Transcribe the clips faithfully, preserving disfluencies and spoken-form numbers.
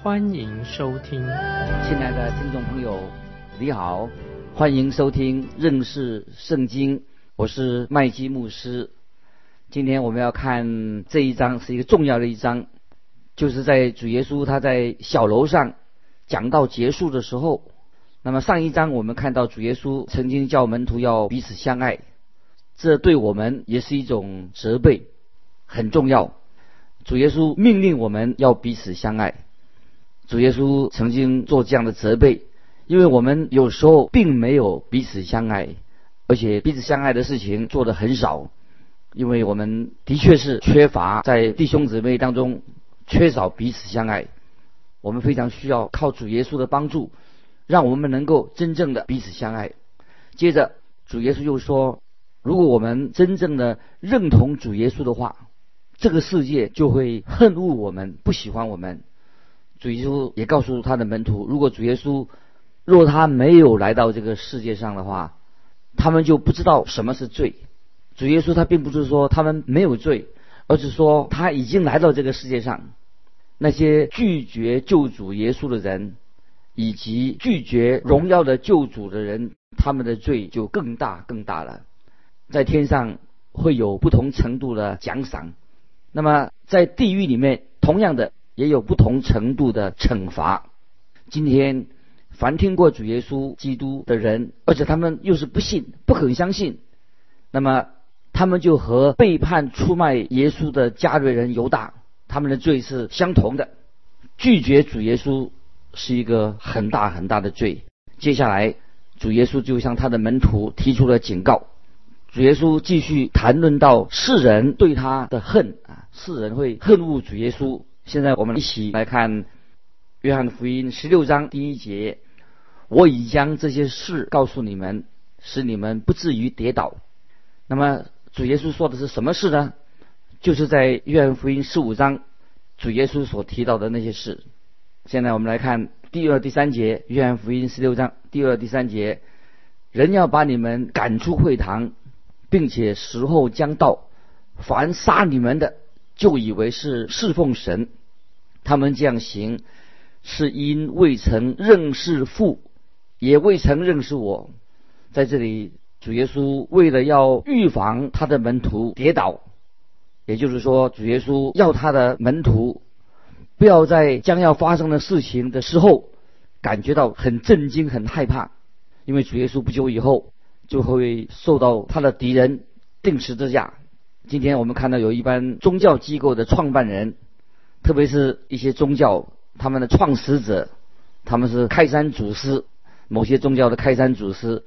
欢迎收听。亲爱的听众朋友，你好，欢迎收听认识圣经，我是麦基牧师。今天我们要看这一章，是一个重要的一章，就是在主耶稣他在小楼上讲道结束的时候。那么上一章我们看到主耶稣曾经叫门徒要彼此相爱，这对我们也是一种责备，很重要。主耶稣命令我们要彼此相爱，主耶稣曾经做这样的责备，因为我们有时候并没有彼此相爱，而且彼此相爱的事情做得很少，因为我们的确是缺乏在弟兄姊妹当中缺少彼此相爱。我们非常需要靠主耶稣的帮助，让我们能够真正的彼此相爱。接着主耶稣又说，如果我们真正的认同主耶稣的话，这个世界就会恨恶我们，不喜欢我们。主耶稣也告诉他的门徒，如果主耶稣若他没有来到这个世界上的话，他们就不知道什么是罪。主耶稣他并不是说他们没有罪，而是说他已经来到这个世界上。那些拒绝救主耶稣的人，以及拒绝荣耀的救主的人，他们的罪就更大更大了，在天上会有不同程度的奖赏，那么在地狱里面同样的也有不同程度的惩罚。今天凡听过主耶稣基督的人，而且他们又是不信不肯相信，那么他们就和背叛出卖耶稣的加略人犹大，他们的罪是相同的。拒绝主耶稣是一个很大很大的罪。接下来主耶稣就向他的门徒提出了警告。主耶稣继续谈论到世人对他的恨啊，世人会恨恶主耶稣。现在我们一起来看约翰福音十六章第一节，我已将这些事告诉你们，使你们不至于跌倒。那么主耶稣说的是什么事呢？就是在约翰福音十五章主耶稣所提到的那些事。现在我们来看第二第三节，约翰福音十六章第二第三节，人要把你们赶出会堂，并且时候将到，凡杀你们的，就以为是侍奉神。他们这样行，是因未曾认识父，也未曾认识我。在这里主耶稣为了要预防他的门徒跌倒，也就是说主耶稣要他的门徒不要在将要发生的事情的时候感觉到很震惊很害怕，因为主耶稣不久以后就会受到他的敌人钉十字架。今天我们看到有一般宗教机构的创办人，特别是一些宗教他们的创始者，他们是开山祖师，某些宗教的开山祖师，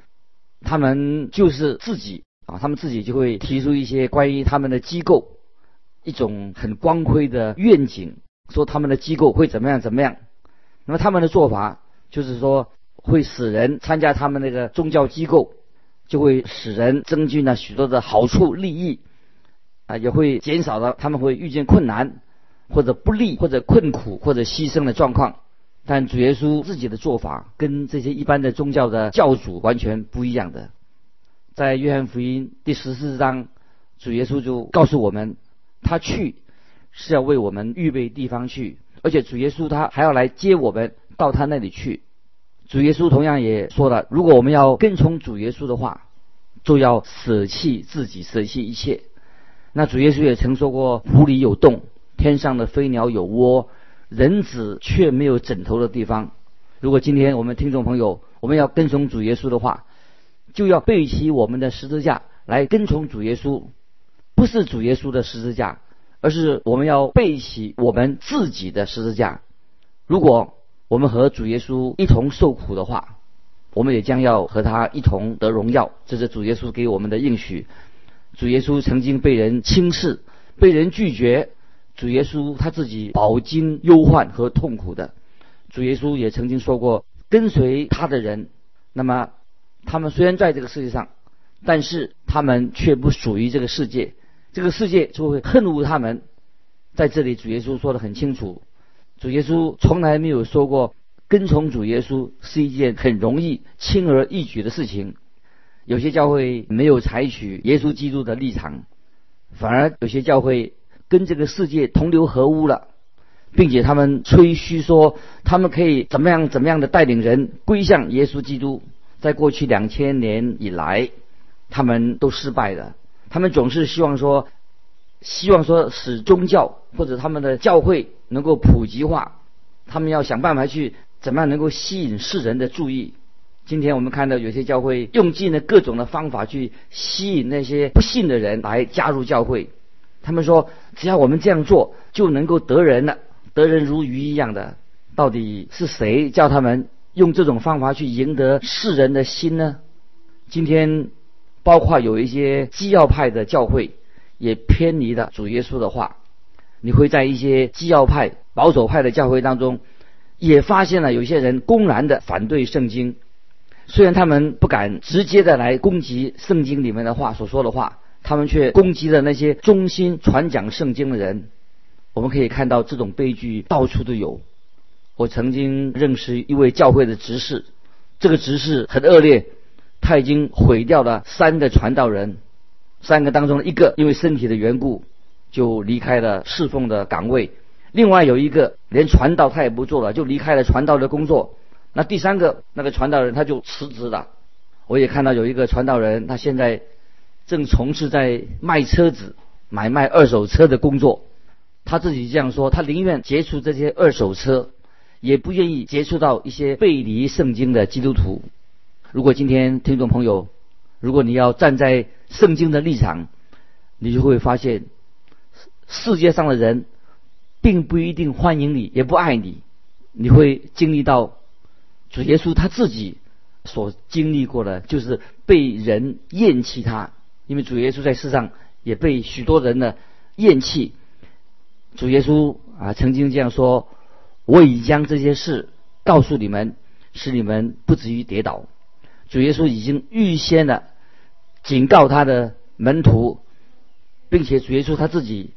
他们就是自己啊，他们自己就会提出一些关于他们的机构一种很光辉的愿景，说他们的机构会怎么样怎么样。那么他们的做法就是说会使人参加他们那个宗教机构，就会使人增进了许多的好处利益啊，也会减少了他们会遇见困难或者不利或者困苦或者牺牲的状况。但主耶稣自己的做法跟这些一般的宗教的教主完全不一样的。在约翰福音第十四章，主耶稣就告诉我们，他去是要为我们预备地方去，而且主耶稣他还要来接我们到他那里去。主耶稣同样也说了，如果我们要跟从主耶稣的话，就要舍弃自己，舍弃一切。那主耶稣也曾说过，湖里有洞，天上的飞鸟有窝，人子却没有枕头的地方。如果今天我们听众朋友我们要跟从主耶稣的话，就要背起我们的十字架来跟从主耶稣。不是主耶稣的十字架，而是我们要背起我们自己的十字架。如果我们和主耶稣一同受苦的话，我们也将要和他一同得荣耀，这是主耶稣给我们的应许。主耶稣曾经被人轻视，被人拒绝，主耶稣他自己饱经忧患和痛苦的。主耶稣也曾经说过，跟随他的人，那么他们虽然在这个世界上，但是他们却不属于这个世界，这个世界就会恨恶他们。在这里主耶稣说得很清楚，主耶稣从来没有说过跟从主耶稣是一件很容易轻而易举的事情。有些教会没有采取耶稣基督的立场，反而有些教会跟这个世界同流合污了，并且他们吹嘘说他们可以怎么样怎么样的带领人归向耶稣基督。在过去两千年以来，他们都失败了。他们总是希望说希望说使宗教或者他们的教会能够普及化，他们要想办法去怎么样能够吸引世人的注意。今天我们看到有些教会用尽了各种的方法去吸引那些不信的人来加入教会，他们说只要我们这样做就能够得人了，得人如鱼一样的。到底是谁叫他们用这种方法去赢得世人的心呢？今天包括有一些基要派的教会也偏离了主耶稣的话。你会在一些基要派保守派的教会当中也发现了有些人公然的反对圣经，虽然他们不敢直接的来攻击圣经里面的话所说的话，他们却攻击了那些忠心传讲圣经的人。我们可以看到这种悲剧到处都有。我曾经认识一位教会的执事，这个执事很恶劣，他已经毁掉了三个传道人，三个当中的一个因为身体的缘故就离开了侍奉的岗位，另外有一个连传道他也不做了，就离开了传道的工作。那第三个那个传道人他就辞职了。我也看到有一个传道人，他现在正从事在卖车子买卖二手车的工作。他自己这样说，他宁愿接触这些二手车，也不愿意接触到一些背离圣经的基督徒。如果今天听众朋友，如果你要站在圣经的立场，你就会发现世界上的人并不一定欢迎你，也不爱你。你会经历到主耶稣他自己所经历过的，就是被人厌弃他，因为主耶稣在世上也被许多人呢厌弃。主耶稣啊曾经这样说，我已将这些事告诉你们，使你们不至于跌倒。主耶稣已经预先的警告他的门徒，并且主耶稣他自己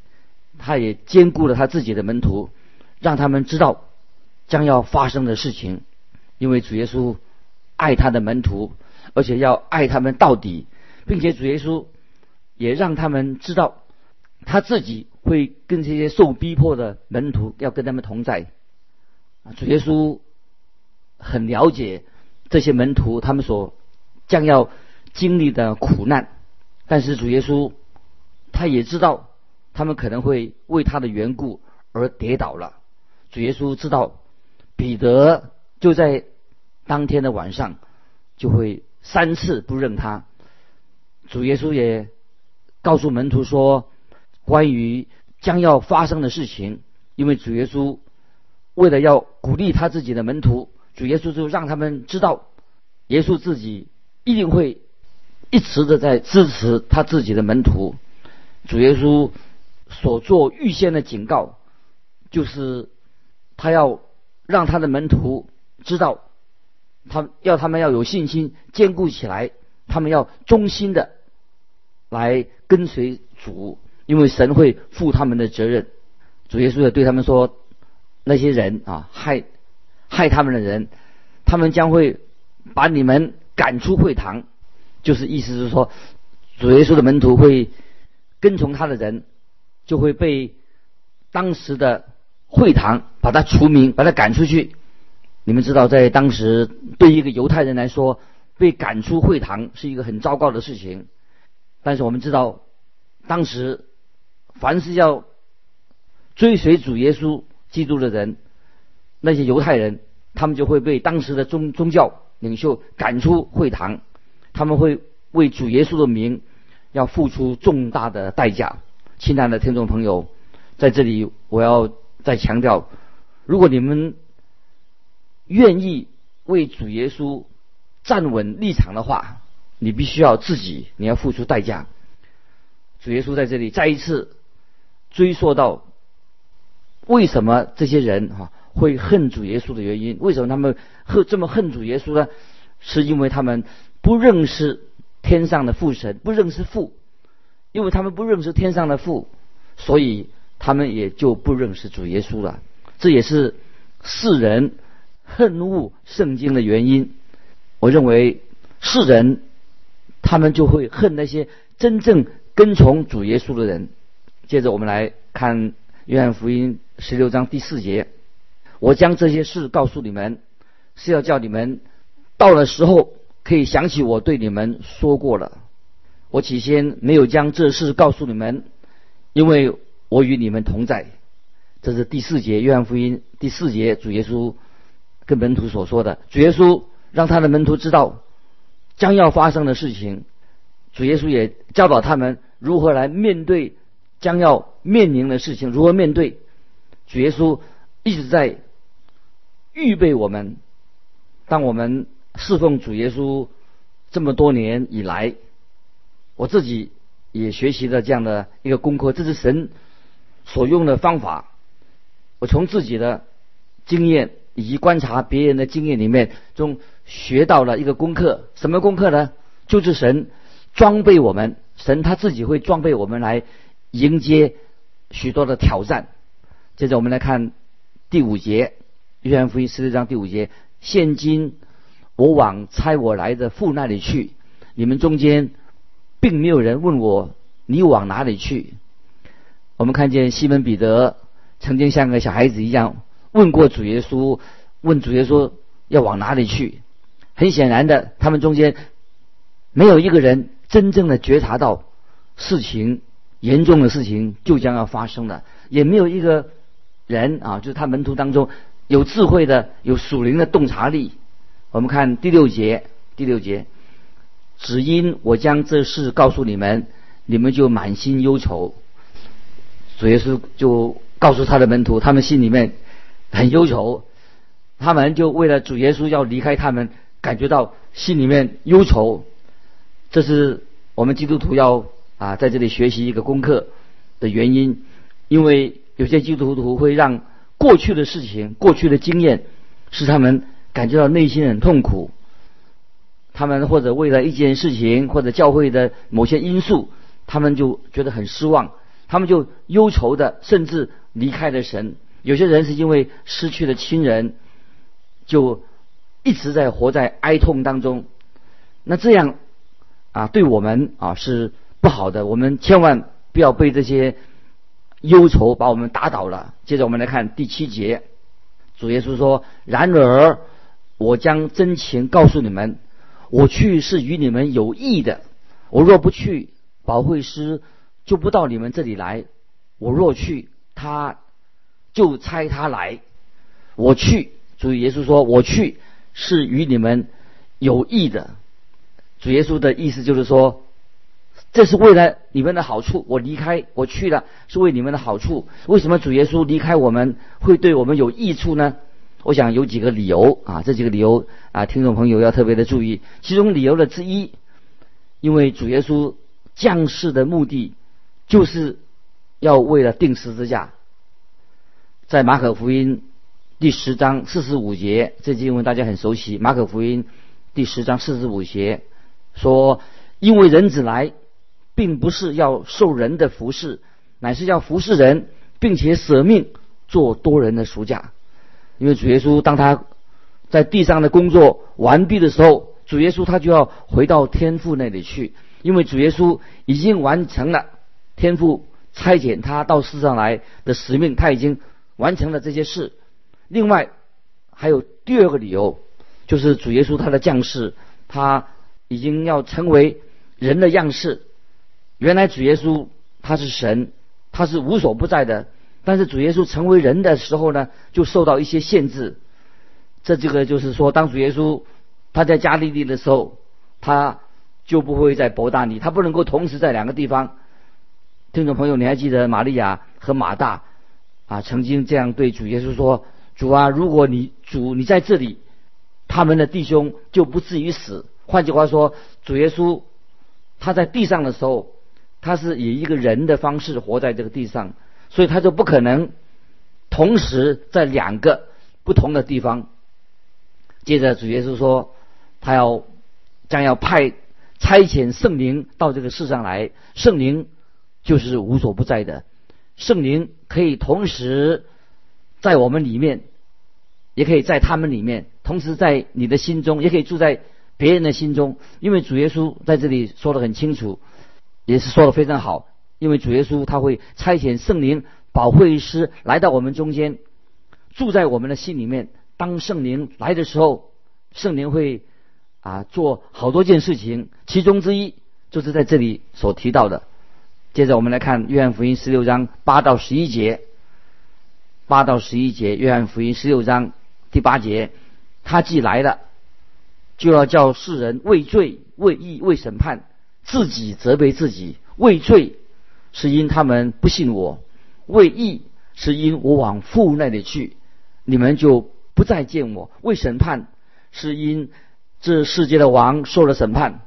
他也兼顾了他自己的门徒，让他们知道将要发生的事情。因为主耶稣爱他的门徒，而且要爱他们到底，并且主耶稣也让他们知道他自己会跟这些受逼迫的门徒要跟他们同在。主耶稣很了解这些门徒他们所将要经历的苦难，但是主耶稣他也知道他们可能会为他的缘故而跌倒了。主耶稣知道彼得就在当天的晚上就会三次不认他。主耶稣也告诉门徒说关于将要发生的事情，因为主耶稣为了要鼓励他自己的门徒，主耶稣就让他们知道耶稣自己一定会一直的在支持他自己的门徒。主耶稣所做预先的警告，就是他要让他的门徒知道他要他们要有信心坚固起来，他们要忠心的来跟随主，因为神会负他们的责任。主耶稣也对他们说，那些人啊害害他们的人，他们将会把你们赶出会堂，就是意思是说主耶稣的门徒会跟从他的人就会被当时的会堂把他除名，把他赶出去。你们知道在当时对一个犹太人来说被赶出会堂是一个很糟糕的事情，但是我们知道当时凡是要追随主耶稣基督的人，那些犹太人他们就会被当时的宗宗教领袖赶出会堂，他们会为主耶稣的名要付出重大的代价。亲爱的听众朋友，在这里我要再强调，如果你们愿意为主耶稣站稳立场的话，你必须要自己你要付出代价。主耶稣在这里再一次追溯到为什么这些人啊会恨主耶稣的原因。为什么他们恨这么恨主耶稣呢？是因为他们不认识天上的父神，不认识父，因为他们不认识天上的父，所以他们也就不认识主耶稣了。这也是世人恨恶圣经的原因。我认为世人他们就会恨那些真正跟从主耶稣的人。接着我们来看约翰福音十六章第四节，我将这些事告诉你们，是要叫你们到了时候可以想起我对你们说过了。我起先没有将这事告诉你们，因为我与你们同在。这是第四节，约翰福音第四节，主耶稣跟门徒所说的。主耶稣让他的门徒知道将要发生的事情，主耶稣也教导他们如何来面对将要面临的事情，如何面对。主耶稣一直在预备我们。当我们侍奉主耶稣这么多年以来，我自己也学习了这样的一个功课，这是神所用的方法。我从自己的经验以及观察别人的经验里面中学到了一个功课。什么功课呢？就是神装备我们，神他自己会装备我们来迎接许多的挑战。接着我们来看第五节，约翰福音十六章第五节，现今我往差我来的父那里去，你们中间并没有人问我你往哪里去。我们看见西门彼得曾经像个小孩子一样问过主耶稣，问主耶稣要往哪里去。很显然的，他们中间没有一个人真正的觉察到事情严重的事情就将要发生了，也没有一个人啊，就是他门徒当中有智慧的、有属灵的洞察力。我们看第六节，第六节，只因我将这事告诉你们，你们就满心忧愁。主耶稣就告诉他的门徒，他们心里面很忧愁，他们就为了主耶稣要离开他们感觉到心里面忧愁。这是我们基督徒要啊在这里学习一个功课的原因。因为有些基督徒会让过去的事情、过去的经验使他们感觉到内心很痛苦，他们或者为了一件事情或者教会的某些因素，他们就觉得很失望，他们就忧愁的甚至离开了神。有些人是因为失去了亲人，就一直在活在哀痛当中。那这样啊，对我们啊是不好的，我们千万不要被这些忧愁把我们打倒了。接着我们来看第七节，主耶稣说：“然而我将真情告诉你们，我去是与你们有益的。我若不去，保惠师就不到你们这里来；我若去，他就差他来。我去，主耶稣说，我去是与你们有益的。”主耶稣的意思就是说，这是为了你们的好处，我离开，我去了，是为你们的好处。为什么主耶稣离开我们会对我们有益处呢？我想有几个理由啊，这几个理由啊，听众朋友要特别的注意。其中理由的之一，因为主耶稣降世的目的就是要为了钉十字架。在马可福音第十章四十五节，这经文大家很熟悉。马可福音第十章四十五节说：“因为人子来，并不是要受人的服侍，乃是要服侍人，并且舍命做多人的赎价。”因为主耶稣当他在地上的工作完毕的时候，主耶稣他就要回到天父那里去，因为主耶稣已经完成了天父差遣他到世上来的使命，他已经完成了这些事。另外还有第二个理由，就是主耶稣他的降世，他已经要成为人的样式。原来主耶稣他是神，他是无所不在的，但是主耶稣成为人的时候呢，就受到一些限制。这这个就是说，当主耶稣他在加利利的时候，他就不会在伯大尼，他不能够同时在两个地方。听众朋友，你还记得玛利亚和马大啊曾经这样对主耶稣说：“主啊，如果你主你在这里，他们的弟兄就不至于死。”换句话说，主耶稣他在地上的时候，他是以一个人的方式活在这个地上，所以他就不可能同时在两个不同的地方。接着主耶稣说，他要将要派差遣圣灵到这个世上来，圣灵就是无所不在的，圣灵可以同时在我们里面，也可以在他们里面，同时在你的心中，也可以住在别人的心中。因为主耶稣在这里说得很清楚，也是说得非常好，因为主耶稣他会差遣圣灵保惠师来到我们中间，住在我们的心里面。当圣灵来的时候，圣灵会啊做好多件事情，其中之一就是在这里所提到的。接着我们来看约翰福音十六章八到十一节，八到十一节，约翰福音十六章第八节，他既来了，就要叫世人为罪、为义、为审判，自己责备自己。为罪是因他们不信我，为义是因我往父那里去，你们就不再见我。为审判是因这世界的王受了审判。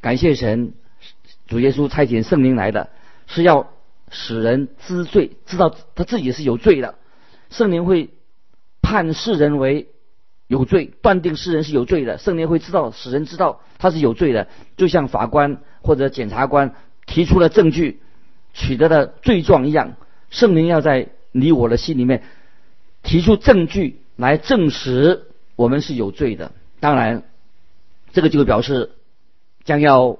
感谢神，主耶稣差遣圣灵来的是要使人知罪，知道他自己是有罪的。圣灵会判世人为有罪，断定世人是有罪的。圣灵会知道，使人知道他是有罪的，就像法官或者检察官提出了证据，取得了罪状一样。圣灵要在你我的心里面提出证据来证实我们是有罪的。当然这个就表示将要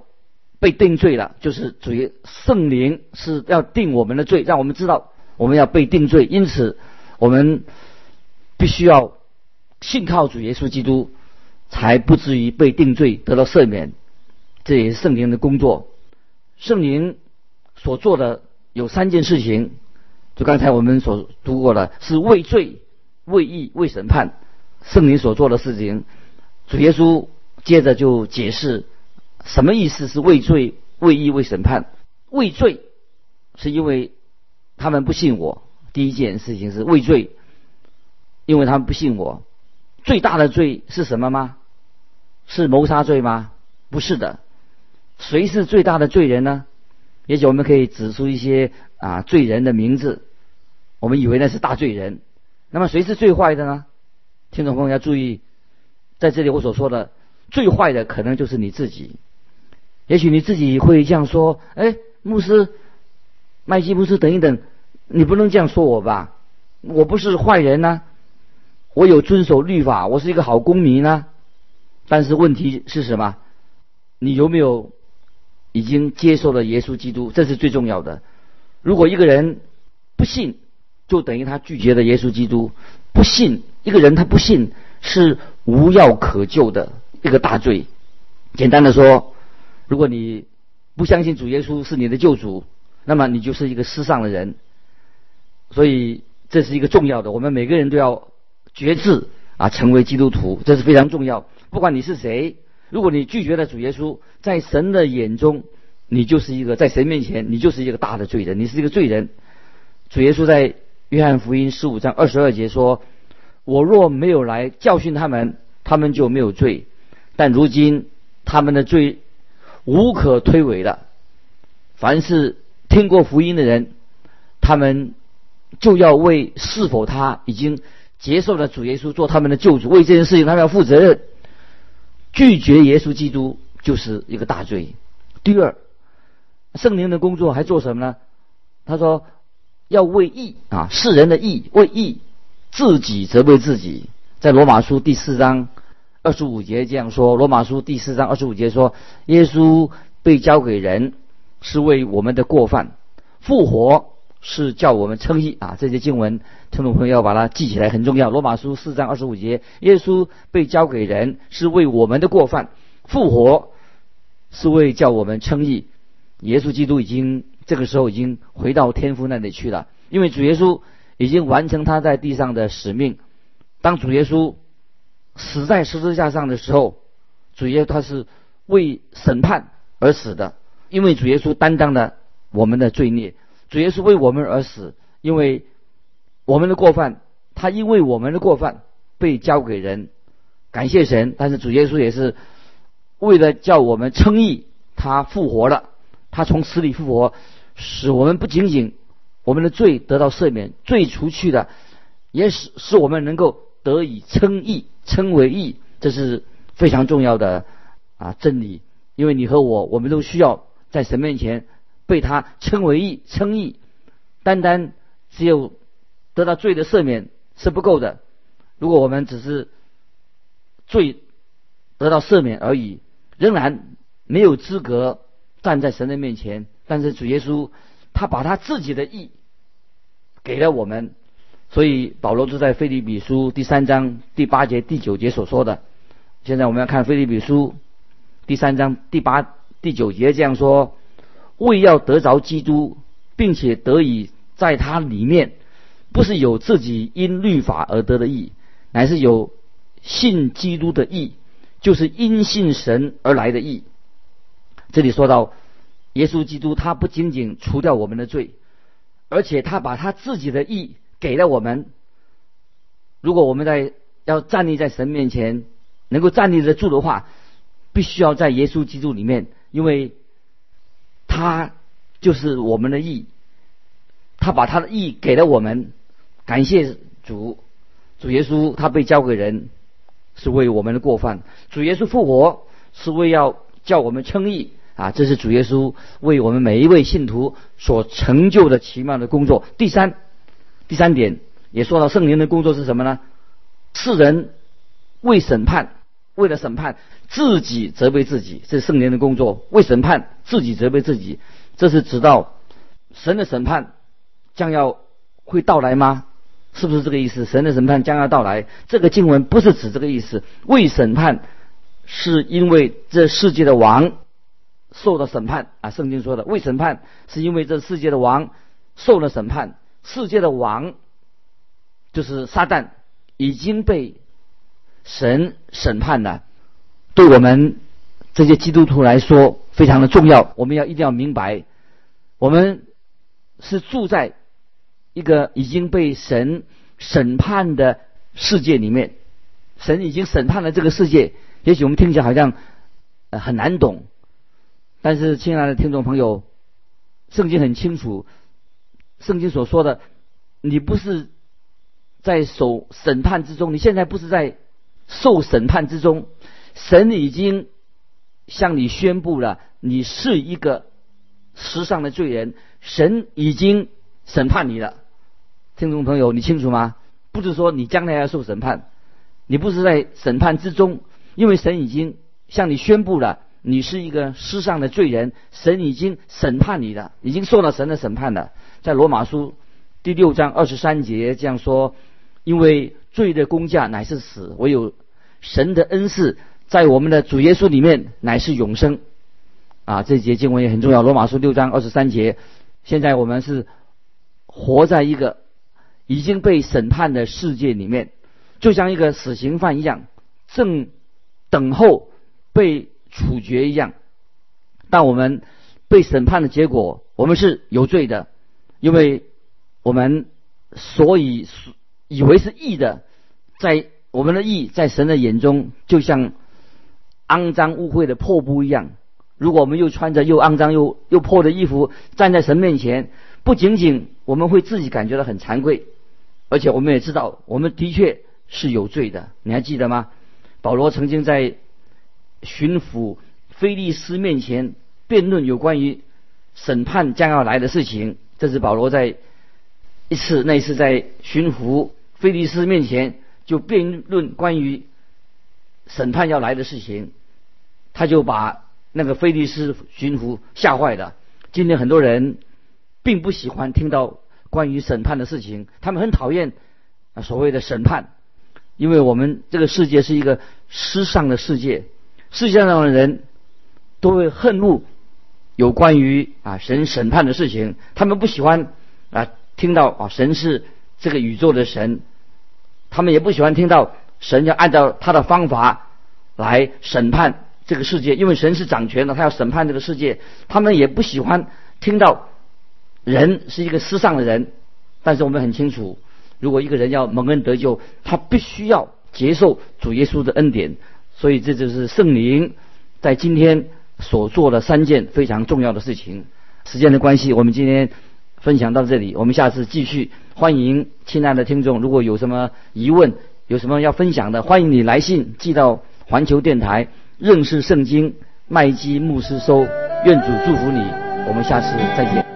被定罪了，就是主耶圣灵是要定我们的罪，让我们知道我们要被定罪。因此我们必须要信靠主耶稣基督，才不至于被定罪，得到赦免。这也是圣灵的工作。圣灵所做的有三件事情，就刚才我们所读过的，是为罪、为义、为审判。圣灵所做的事情，主耶稣接着就解释什么意思是为罪、为义、为审判。为罪是因为他们不信我，第一件事情是为罪，因为他们不信我。最大的罪是什么吗？是谋杀罪吗？不是的。谁是最大的罪人呢？也许我们可以指出一些啊罪人的名字，我们以为那是大罪人。那么谁是最坏的呢？听众朋友要注意，在这里我所说的最坏的可能就是你自己。也许你自己会这样说，哎，牧师，麦基牧师，等一等，你不能这样说我吧，我不是坏人啊，我有遵守律法，我是一个好公民啊。但是问题是什么？你有没有已经接受了耶稣基督？这是最重要的。如果一个人不信，就等于他拒绝了耶稣基督。不信，一个人他不信是无药可救的一个大罪。简单的说，如果你不相信主耶稣是你的救主，那么你就是一个世上的人。所以这是一个重要的，我们每个人都要觉知啊，成为基督徒，这是非常重要。不管你是谁，如果你拒绝了主耶稣，在神的眼中，你就是一个，在神面前你就是一个大的罪人，你是一个罪人。主耶稣在约翰福音十五章二十二节说，我若没有来教训他们，他们就没有罪，但如今他们的罪无可推诿了。凡是听过福音的人，他们就要为是否他已经接受了主耶稣做他们的救主，为这件事情他们要负责任。拒绝耶稣基督就是一个大罪。第二，圣灵的工作还做什么呢？他说要为义啊，世人的义，为义自己责备自己。在罗马书第四章二十五节这样说，罗马书第四章二十五节说，耶稣被交给人是为我们的过犯，复活是叫我们称义啊！这些经文，听众朋友要把它记起来，很重要。罗马书四章二十五节，耶稣被交给人是为我们的过犯，复活是为叫我们称义。耶稣基督已经这个时候已经回到天父那里去了，因为主耶稣已经完成他在地上的使命。当主耶稣死在十字架上的时候，主耶稣他是为审判而死的，因为主耶稣担当了我们的罪孽。主耶稣为我们而死，因为我们的过犯，他因为我们的过犯被交给人。感谢神，但是主耶稣也是为了叫我们称义，他复活了，他从死里复活，使我们不仅仅我们的罪得到赦免，罪除去了，也使使我们能够得以称义，称为义，这是非常重要的啊真理。因为你和我，我们都需要在神面前被他称为义，称义。单单只有得到罪的赦免是不够的。如果我们只是罪得到赦免而已，仍然没有资格站在神的面前。但是主耶稣他把他自己的义给了我们，所以保罗就在腓立比书第三章第八节第九节所说的。现在我们要看腓立比书第三章第八第九节，这样说：为要得着基督，并且得以在他里面，不是有自己因律法而得的义，乃是有信基督的义，就是因信神而来的义。这里说到耶稣基督他不仅仅除掉我们的罪，而且他把他自己的义给了我们。如果我们在要站立在神面前能够站立得住的话，必须要在耶稣基督里面，因为他就是我们的义，他把他的义给了我们。感谢主，主耶稣他被交给人是为我们的过犯，主耶稣复活是为要叫我们称义啊！这是主耶稣为我们每一位信徒所成就的奇妙的工作。第三第三点也说到圣灵的工作是什么呢？世人为审判，为了审判自己责备自己，这是圣灵的工作，为审判自己责备自己。这是直到神的审判将要会到来吗？是不是这个意思？神的审判将要到来，这个经文不是指这个意思。为审判是因为这世界的王受了审判啊！圣经说的为审判是因为这世界的王受了审判。世界的王就是撒旦，已经被神审判了。对我们这些基督徒来说非常的重要，我们要一定要明白，我们是住在一个已经被神审判的世界里面。神已经审判了这个世界，也许我们听起来好像、呃、很难懂，但是亲爱的听众朋友，圣经很清楚，圣经所说的你不是在受审判之中，你现在不是在受审判之中，神已经向你宣布了你是一个时尚的罪人，神已经审判你了。听众朋友，你清楚吗？不是说你将来要受审判，你不是在审判之中，因为神已经向你宣布了你是一个世上的罪人，神已经审判你了，已经受到神的审判了。在罗马书第六章二十三节这样说：因为罪的工价乃是死，唯有神的恩赐在我们的主耶稣里面乃是永生。啊，这节经文也很重要。罗马书六章二十三节。现在我们是活在一个已经被审判的世界里面，就像一个死刑犯一样，正等候被处决一样。但我们被审判的结果，我们是有罪的，因为我们所以以为是义的，在我们的义在神的眼中就像肮脏污秽的破布一样。如果我们又穿着又肮脏又又破的衣服站在神面前，不仅仅我们会自己感觉到很惭愧，而且我们也知道我们的确是有罪的。你还记得吗？保罗曾经在巡抚腓力斯面前辩论有关于审判将要来的事情。这是保罗在一次那一次在巡抚腓力斯面前就辩论关于审判要来的事情，他就把那个腓力斯巡抚吓坏了。今天很多人并不喜欢听到关于审判的事情，他们很讨厌所谓的审判，因为我们这个世界是一个失丧的世界，世界上的人都会恨恶有关于啊神审判的事情，他们不喜欢啊听到啊神是这个宇宙的神，他们也不喜欢听到神要按照他的方法来审判这个世界，因为神是掌权的，他要审判这个世界。他们也不喜欢听到人是一个失丧的人，但是我们很清楚，如果一个人要蒙恩得救，他必须要接受主耶稣的恩典。所以这就是圣灵在今天所做的三件非常重要的事情。时间的关系，我们今天分享到这里，我们下次继续。欢迎亲爱的听众，如果有什么疑问有什么要分享的，欢迎你来信寄到环球电台认识圣经麦基牧师收。愿主祝福你，我们下次再见。